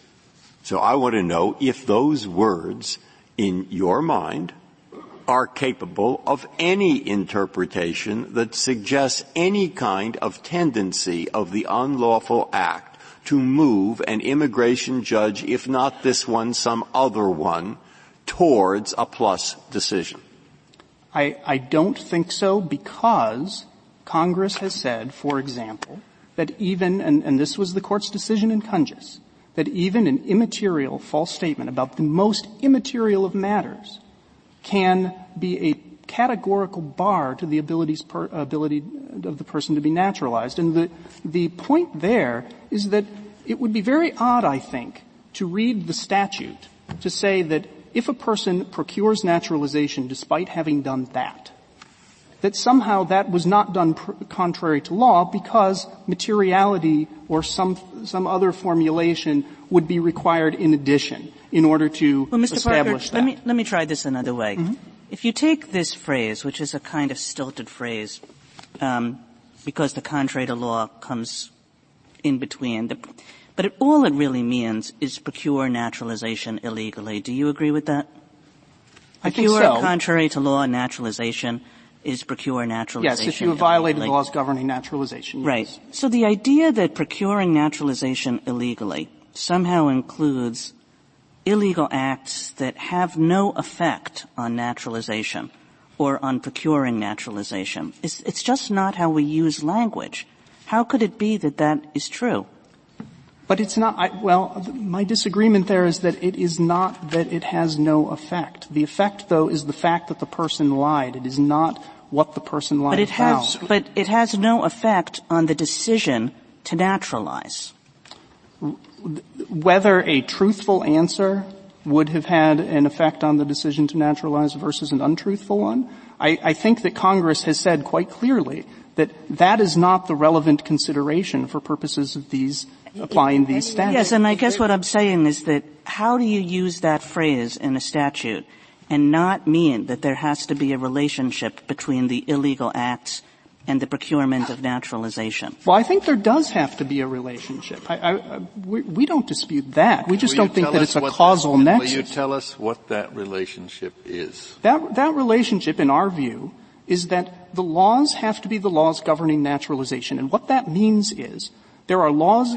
So I want to know if those words, in your mind, are capable of any interpretation that suggests any kind of tendency of the unlawful act to move an immigration judge, if not this one, some other one, towards a plus decision? I don't think so, because Congress has said, for example, that even, and this was the Court's decision in Kungys, that even an immaterial false statement about the most immaterial of matters can be a categorical bar to the ability of the person to be naturalized. And the point there is that it would be very odd, I think, to read the statute to say that if a person procures naturalization despite having done that somehow that was not done contrary to law, because materiality or some other formulation would be required in addition in order to establish Parker, that. Let me try this another way. Mm-hmm. If you take this phrase, which is a kind of stilted phrase, because the contrary to law comes in between, but all it really means is procure naturalization illegally. Do you agree with that? I think so. Procure contrary to law naturalization is procure naturalization. Yes, if you have violated the laws governing naturalization. Yes. Right. So the idea that procuring naturalization illegally somehow includes illegal acts that have no effect on naturalization or on procuring naturalization. It's just not how we use language. How could it be that that is true? But it's not, my disagreement there is that it is not that it has no effect. The effect, though, is the fact that the person lied. It is not what the person lied about. But it has no effect on the decision to naturalize. Whether a truthful answer would have had an effect on the decision to naturalize versus an untruthful one, I think that Congress has said quite clearly that that is not the relevant consideration for purposes of these applying these statutes. Yes, and I guess what I'm saying is that how do you use that phrase in a statute and not mean that there has to be a relationship between the illegal acts and the procurement of naturalization? Well, I think there does have to be a relationship. We don't dispute that. We just don't think that it's a causal nexus. Will you tell us what that relationship is? That relationship, in our view, is that the laws have to be the laws governing naturalization. And what that means is there are laws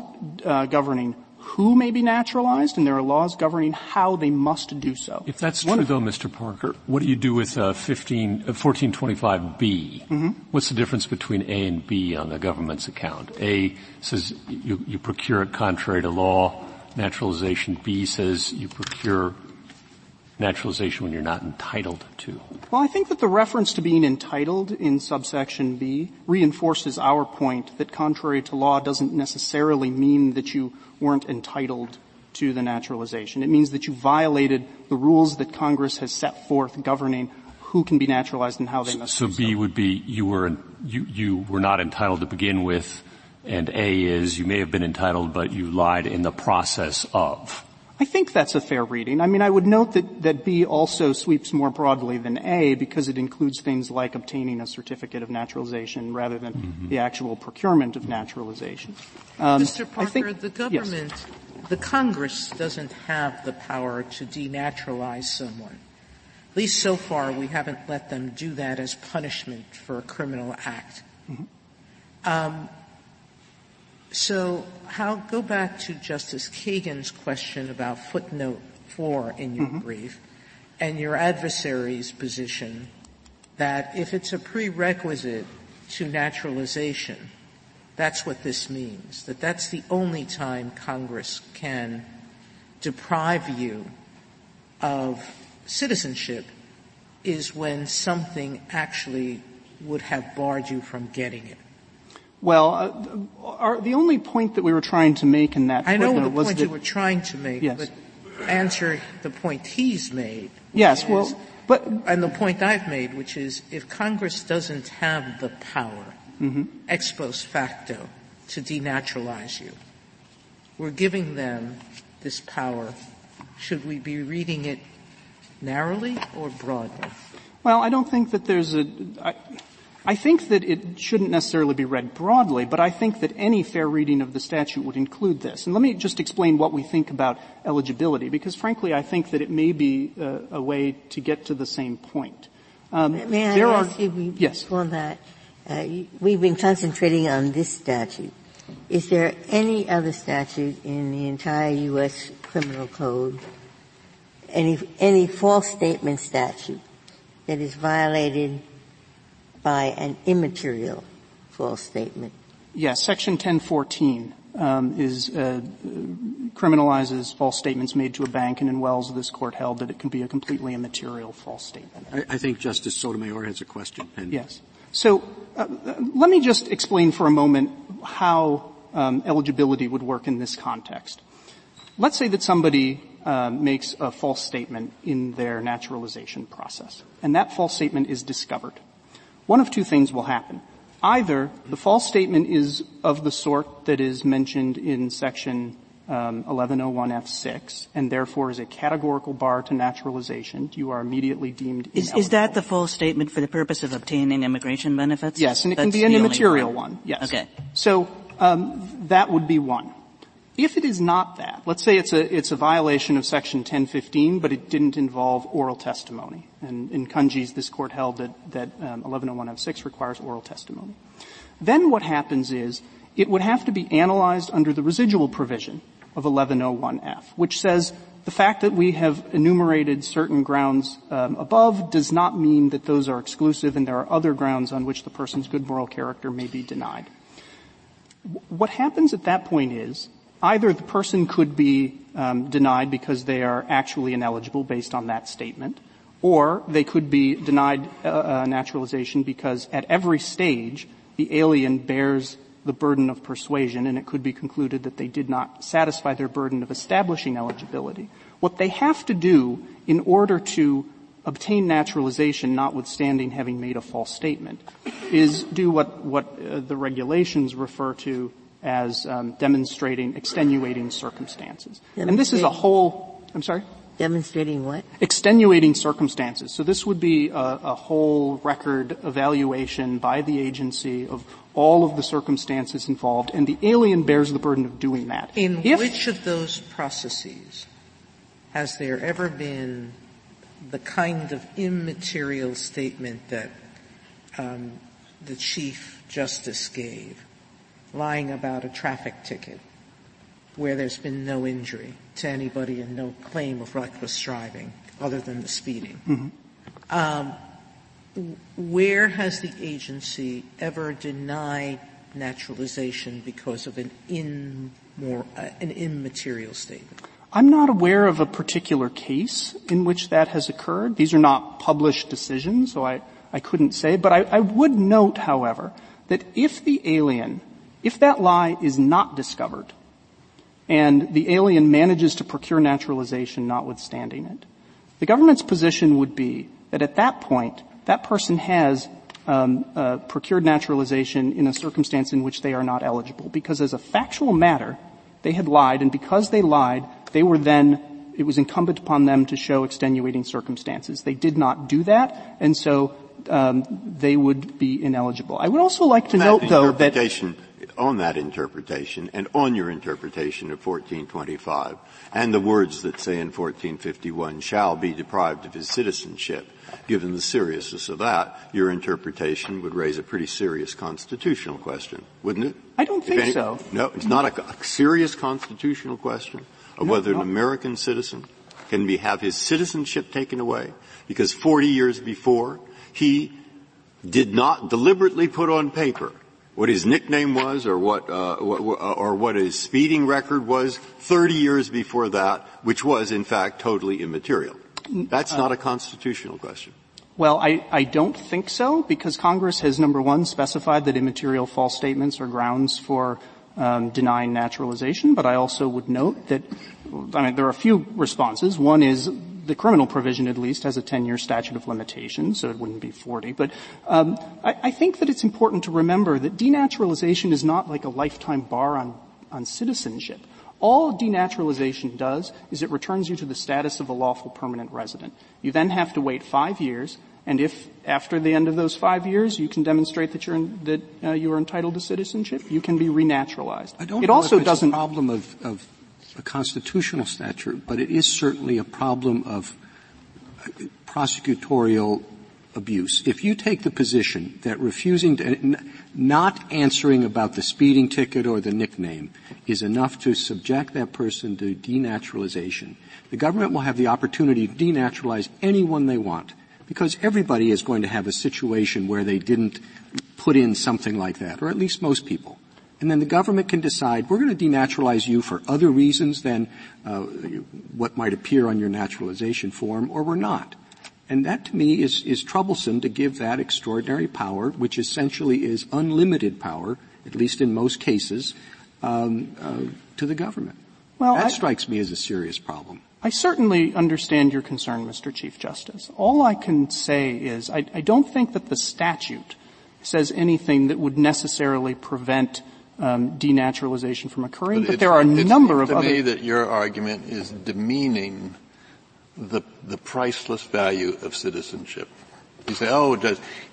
governing who may be naturalized, and there are laws governing how they must do so. If that's true, though, Mr. Parker, what do you do with 1425B? Mm-hmm. What's the difference between A and B on the government's account? A says you procure it contrary to law, naturalization. B says you procure naturalization when you're not entitled to. Well, I think that the reference to being entitled in subsection B reinforces our point that contrary to law doesn't necessarily mean that you weren't entitled to the naturalization. It means that you violated the rules that Congress has set forth governing who can be naturalized and how they must be. So B would be you were not entitled to begin with, and A is you may have been entitled, but you lied in the process of. I think that's a fair reading. I mean, I would note that B also sweeps more broadly than A because it includes things like obtaining a certificate of naturalization rather than the actual procurement of naturalization. Mr. Parker, the government, yes. The Congress doesn't have the power to denaturalize someone. At least so far, we haven't let them do that as punishment for a criminal act. Mm-hmm. Go back to Justice Kagan's question about footnote 4 in your brief and your adversary's position that if it's a prerequisite to naturalization, that's what this means, that that's the only time Congress can deprive you of citizenship is when something actually would have barred you from getting it. Well, the only point that we were trying to make in that footnote was that — I know the point you were trying to make, yes. But answer the point he's made. Yes, and the point I've made, which is if Congress doesn't have the power, ex post facto, to denaturalize you, we're giving them this power. Should we be reading it narrowly or broadly? Well, I don't think that there's I think that it shouldn't necessarily be read broadly, but I think that any fair reading of the statute would include this. And let me just explain what we think about eligibility, because, frankly, I think that it may be a way to get to the same point. We've been concentrating on this statute. Is there any other statute in the entire U.S. criminal code, any false statement statute that is violated by an immaterial false statement? Yes, Section 1014 criminalizes false statements made to a bank, and in Wells, this Court held that it can be a completely immaterial false statement. I think Justice Sotomayor has a question. Yes. So let me just explain for a moment how eligibility would work in this context. Let's say that somebody makes a false statement in their naturalization process, and that false statement is discovered. One of two things will happen. Either the false statement is of the sort that is mentioned in Section 1101F6 and therefore is a categorical bar to naturalization. You are immediately deemed ineligible. Is that the false statement for the purpose of obtaining immigration benefits? Yes, and it can be an immaterial one. Yes. Okay. So that would be one. If it is not that, let's say it's a violation of Section 1015, but it didn't involve oral testimony. And in Kungys, this Court held that 1101F6 requires oral testimony. Then what happens is it would have to be analyzed under the residual provision of 1101F, which says the fact that we have enumerated certain grounds above does not mean that those are exclusive, and there are other grounds on which the person's good moral character may be denied. What happens at that point is either the person could be denied because they are actually ineligible based on that statement, or they could be denied naturalization because at every stage the alien bears the burden of persuasion, and it could be concluded that they did not satisfy their burden of establishing eligibility. What they have to do in order to obtain naturalization, notwithstanding having made a false statement, is do what the regulations refer to as demonstrating extenuating circumstances. And this is a whole – I'm sorry? Demonstrating what? Extenuating circumstances. So this would be a whole record evaluation by the agency of all of the circumstances involved, and the alien bears the burden of doing that. Which of those processes has there ever been the kind of immaterial statement that the Chief Justice gave, lying about a traffic ticket, where there's been no injury to anybody and no claim of reckless driving other than the speeding? Mm-hmm. Where has the agency ever denied naturalization because of an immaterial statement? I'm not aware of a particular case in which that has occurred. These are not published decisions, so I couldn't say. But I would note, however, that if that lie is not discovered and the alien manages to procure naturalization notwithstanding it, the government's position would be that at that point that person has procured naturalization in a circumstance in which they are not eligible, because as a factual matter, they had lied, and because they lied, it was incumbent upon them to show extenuating circumstances. They did not do that, and so they would be ineligible. I would also like to note, though, that on that interpretation and on your interpretation of 1425 and the words that say in 1451 shall be deprived of his citizenship, given the seriousness of that, your interpretation would raise a pretty serious constitutional question, wouldn't it? I don't think so. No, it's not a serious constitutional question of whether an American citizen can have his citizenship taken away because 40 years before he did not deliberately put on paper what his nickname was, or what his speeding record was 30 years before that, which was in fact totally immaterial. That's not a constitutional question. Well, I don't think so, because Congress has, number one, specified that immaterial false statements are grounds for denying naturalization. But I also would note that, there are a few responses. One is the criminal provision at least has a 10-year statute of limitations, so it wouldn't be 40. But I think that it's important to remember that denaturalization is not like a lifetime bar on citizenship. All denaturalization does is it returns you to the status of a lawful permanent resident. You then have to wait 5 years, and if after the end of those 5 years you can demonstrate that you are entitled to citizenship, you can be renaturalized. I don't know if it's a problem of a constitutional statute, but it is certainly a problem of prosecutorial abuse. If you take the position that not answering about the speeding ticket or the nickname is enough to subject that person to denaturalization, the government will have the opportunity to denaturalize anyone they want, because everybody is going to have a situation where they didn't put in something like that, or at least most people. And then the government can decide, we're going to denaturalize you for other reasons than what might appear on your naturalization form, or we're not. And that, to me, is troublesome, to give that extraordinary power, which essentially is unlimited power, at least in most cases, to the government. Well, that strikes me as a serious problem. I certainly understand your concern, Mr. Chief Justice. All I can say is I don't think that the statute says anything that would necessarily prevent denaturalization from occurring, but there are a number of other. It seems to me that your argument is demeaning the priceless value of citizenship. You say,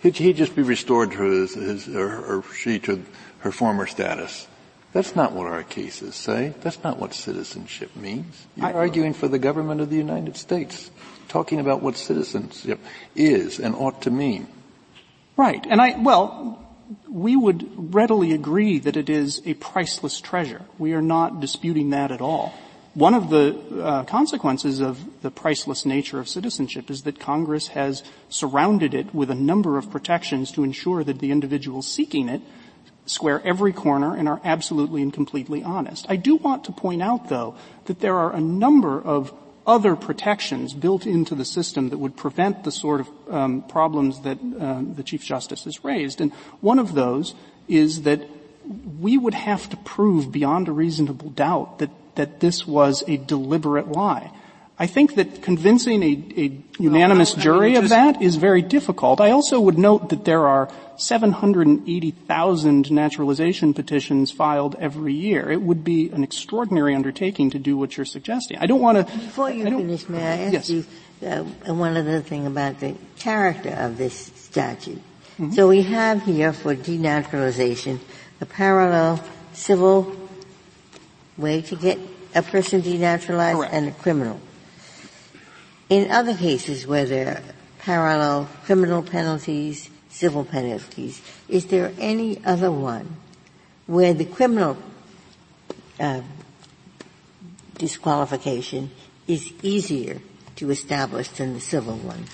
he'd just be restored to his or she to her former status. That's not what our cases say. That's not what citizenship means. You're arguing for the government of the United States, talking about what citizenship is and ought to mean. Right. And we would readily agree that it is a priceless treasure. We are not disputing that at all. One of the consequences of the priceless nature of citizenship is that Congress has surrounded it with a number of protections to ensure that the individual seeking it square every corner and are absolutely and completely honest. I do want to point out, though, that there are a number of other protections built into the system that would prevent the sort of problems that the Chief Justice has raised. And one of those is that we would have to prove beyond a reasonable doubt that this was a deliberate lie. I think that convincing a unanimous jury of that is very difficult. I also would note that there are 780,000 naturalization petitions filed every year. It would be an extraordinary undertaking to do what you're suggesting. I don't want to... Before you finish, may I ask you one other thing about the character of this statute? Mm-hmm. So we have here for denaturalization a parallel civil way to get a person denaturalized and a criminal. In other cases where there are parallel criminal penalties, civil penalties, is there any other one where the criminal disqualification is easier to establish than the civil one?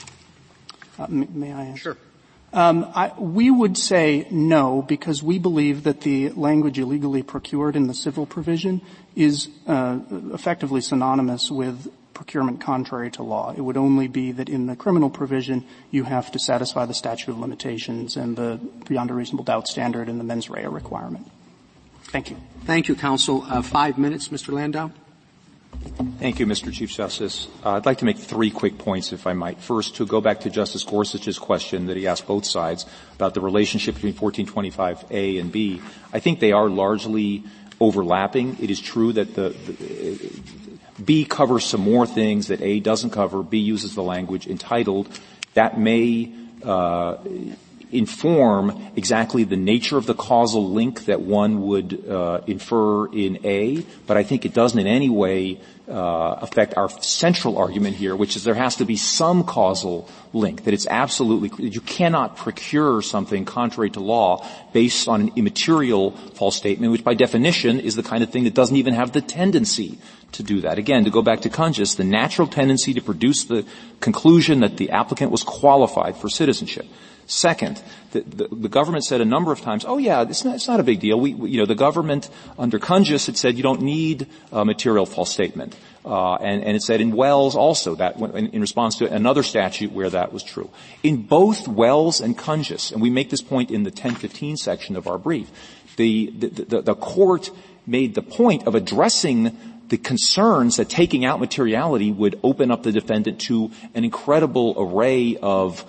May I answer? Sure. We would say no, because we believe that the language illegally procured in the civil provision is effectively synonymous with procurement contrary to law. It would only be that in the criminal provision you have to satisfy the statute of limitations and the beyond a reasonable doubt standard and the mens rea requirement. Thank you. Thank you, counsel. 5 minutes, Mr. Landau. Thank you, Mr. Chief Justice. I'd like to make 3 quick points, if I might. First, to go back to Justice Gorsuch's question that he asked both sides about the relationship between 1425A and B. I think they are largely overlapping. It is true that the B covers some more things that A doesn't cover. B uses the language entitled. That may inform exactly the nature of the causal link that one would infer in A, but I think it doesn't in any way affect our central argument here, which is there has to be some causal link, that it's absolutely, you cannot procure something contrary to law based on an immaterial false statement, which by definition is the kind of thing that doesn't even have the tendency to do that. Again, to go back to Kungys, the natural tendency to produce the conclusion that the applicant was qualified for citizenship. Second, the government said a number of times, oh yeah, it's not a big deal. We you know, the government under Kungys had said you don't need a material false statement. And it said in Wells also that in response to another statute where that was true. In both Wells and Kungys, and we make this point in the 1015 section of our brief, the court made the point of addressing the concerns that taking out materiality would open up the defendant to an incredible array of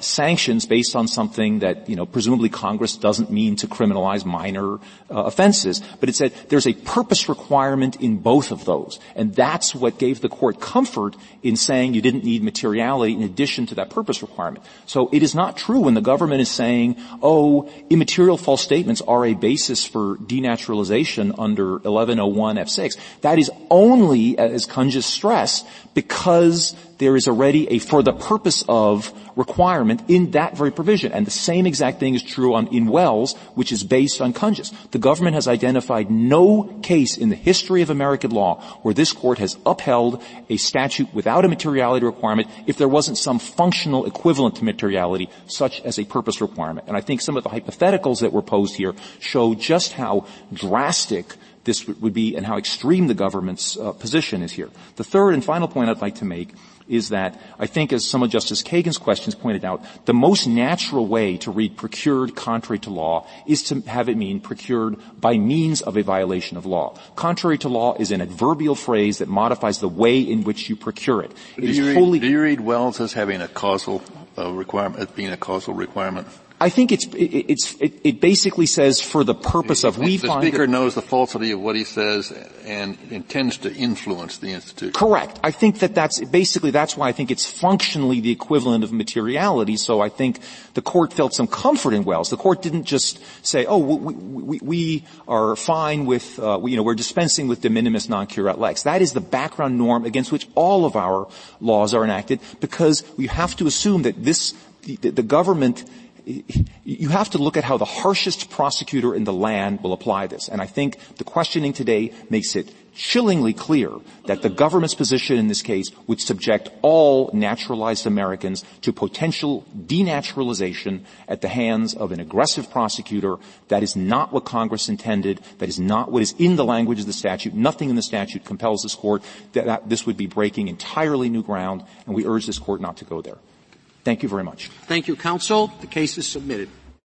sanctions based on something that, you know, presumably Congress doesn't mean to criminalize minor offenses. But it said there's a purpose requirement in both of those. And that's what gave the court comfort in saying you didn't need materiality in addition to that purpose requirement. So it is not true when the government is saying, oh, immaterial false statements are a basis for denaturalization under 1101 F6. That is only, as Kungys stressed, because there is already a for the purpose of requirement in that very provision. And the same exact thing is true in Wells, which is based on Kungys. The government has identified no case in the history of American law where this court has upheld a statute without a materiality requirement if there wasn't some functional equivalent to materiality, such as a purpose requirement. And I think some of the hypotheticals that were posed here show just how drastic this would be and how extreme the government's position is here. The third and final point I'd like to make is that I think, as some of Justice Kagan's questions pointed out, the most natural way to read procured contrary to law is to have it mean procured by means of a violation of law. Contrary to law is an adverbial phrase that modifies the way in which you procure it. Do you read Wells as having a causal requirement, as being a causal requirement? I think it basically says for the purpose of the speaker knows the falsity of what he says and intends to influence the institution. Correct. I think that's why I think it's functionally the equivalent of materiality. So I think the court felt some comfort in Wells. The court didn't just say, oh, we are fine with we're dispensing with de minimis non cure et lex. That is the background norm against which all of our laws are enacted, because we have to assume that the government you have to look at how the harshest prosecutor in the land will apply this. And I think the questioning today makes it chillingly clear that the government's position in this case would subject all naturalized Americans to potential denaturalization at the hands of an aggressive prosecutor. That is not what Congress intended. That is not what is in the language of the statute. Nothing in the statute compels this Court. That this would be breaking entirely new ground, and we urge this Court not to go there. Thank you very much. Thank you, counsel. The case is submitted.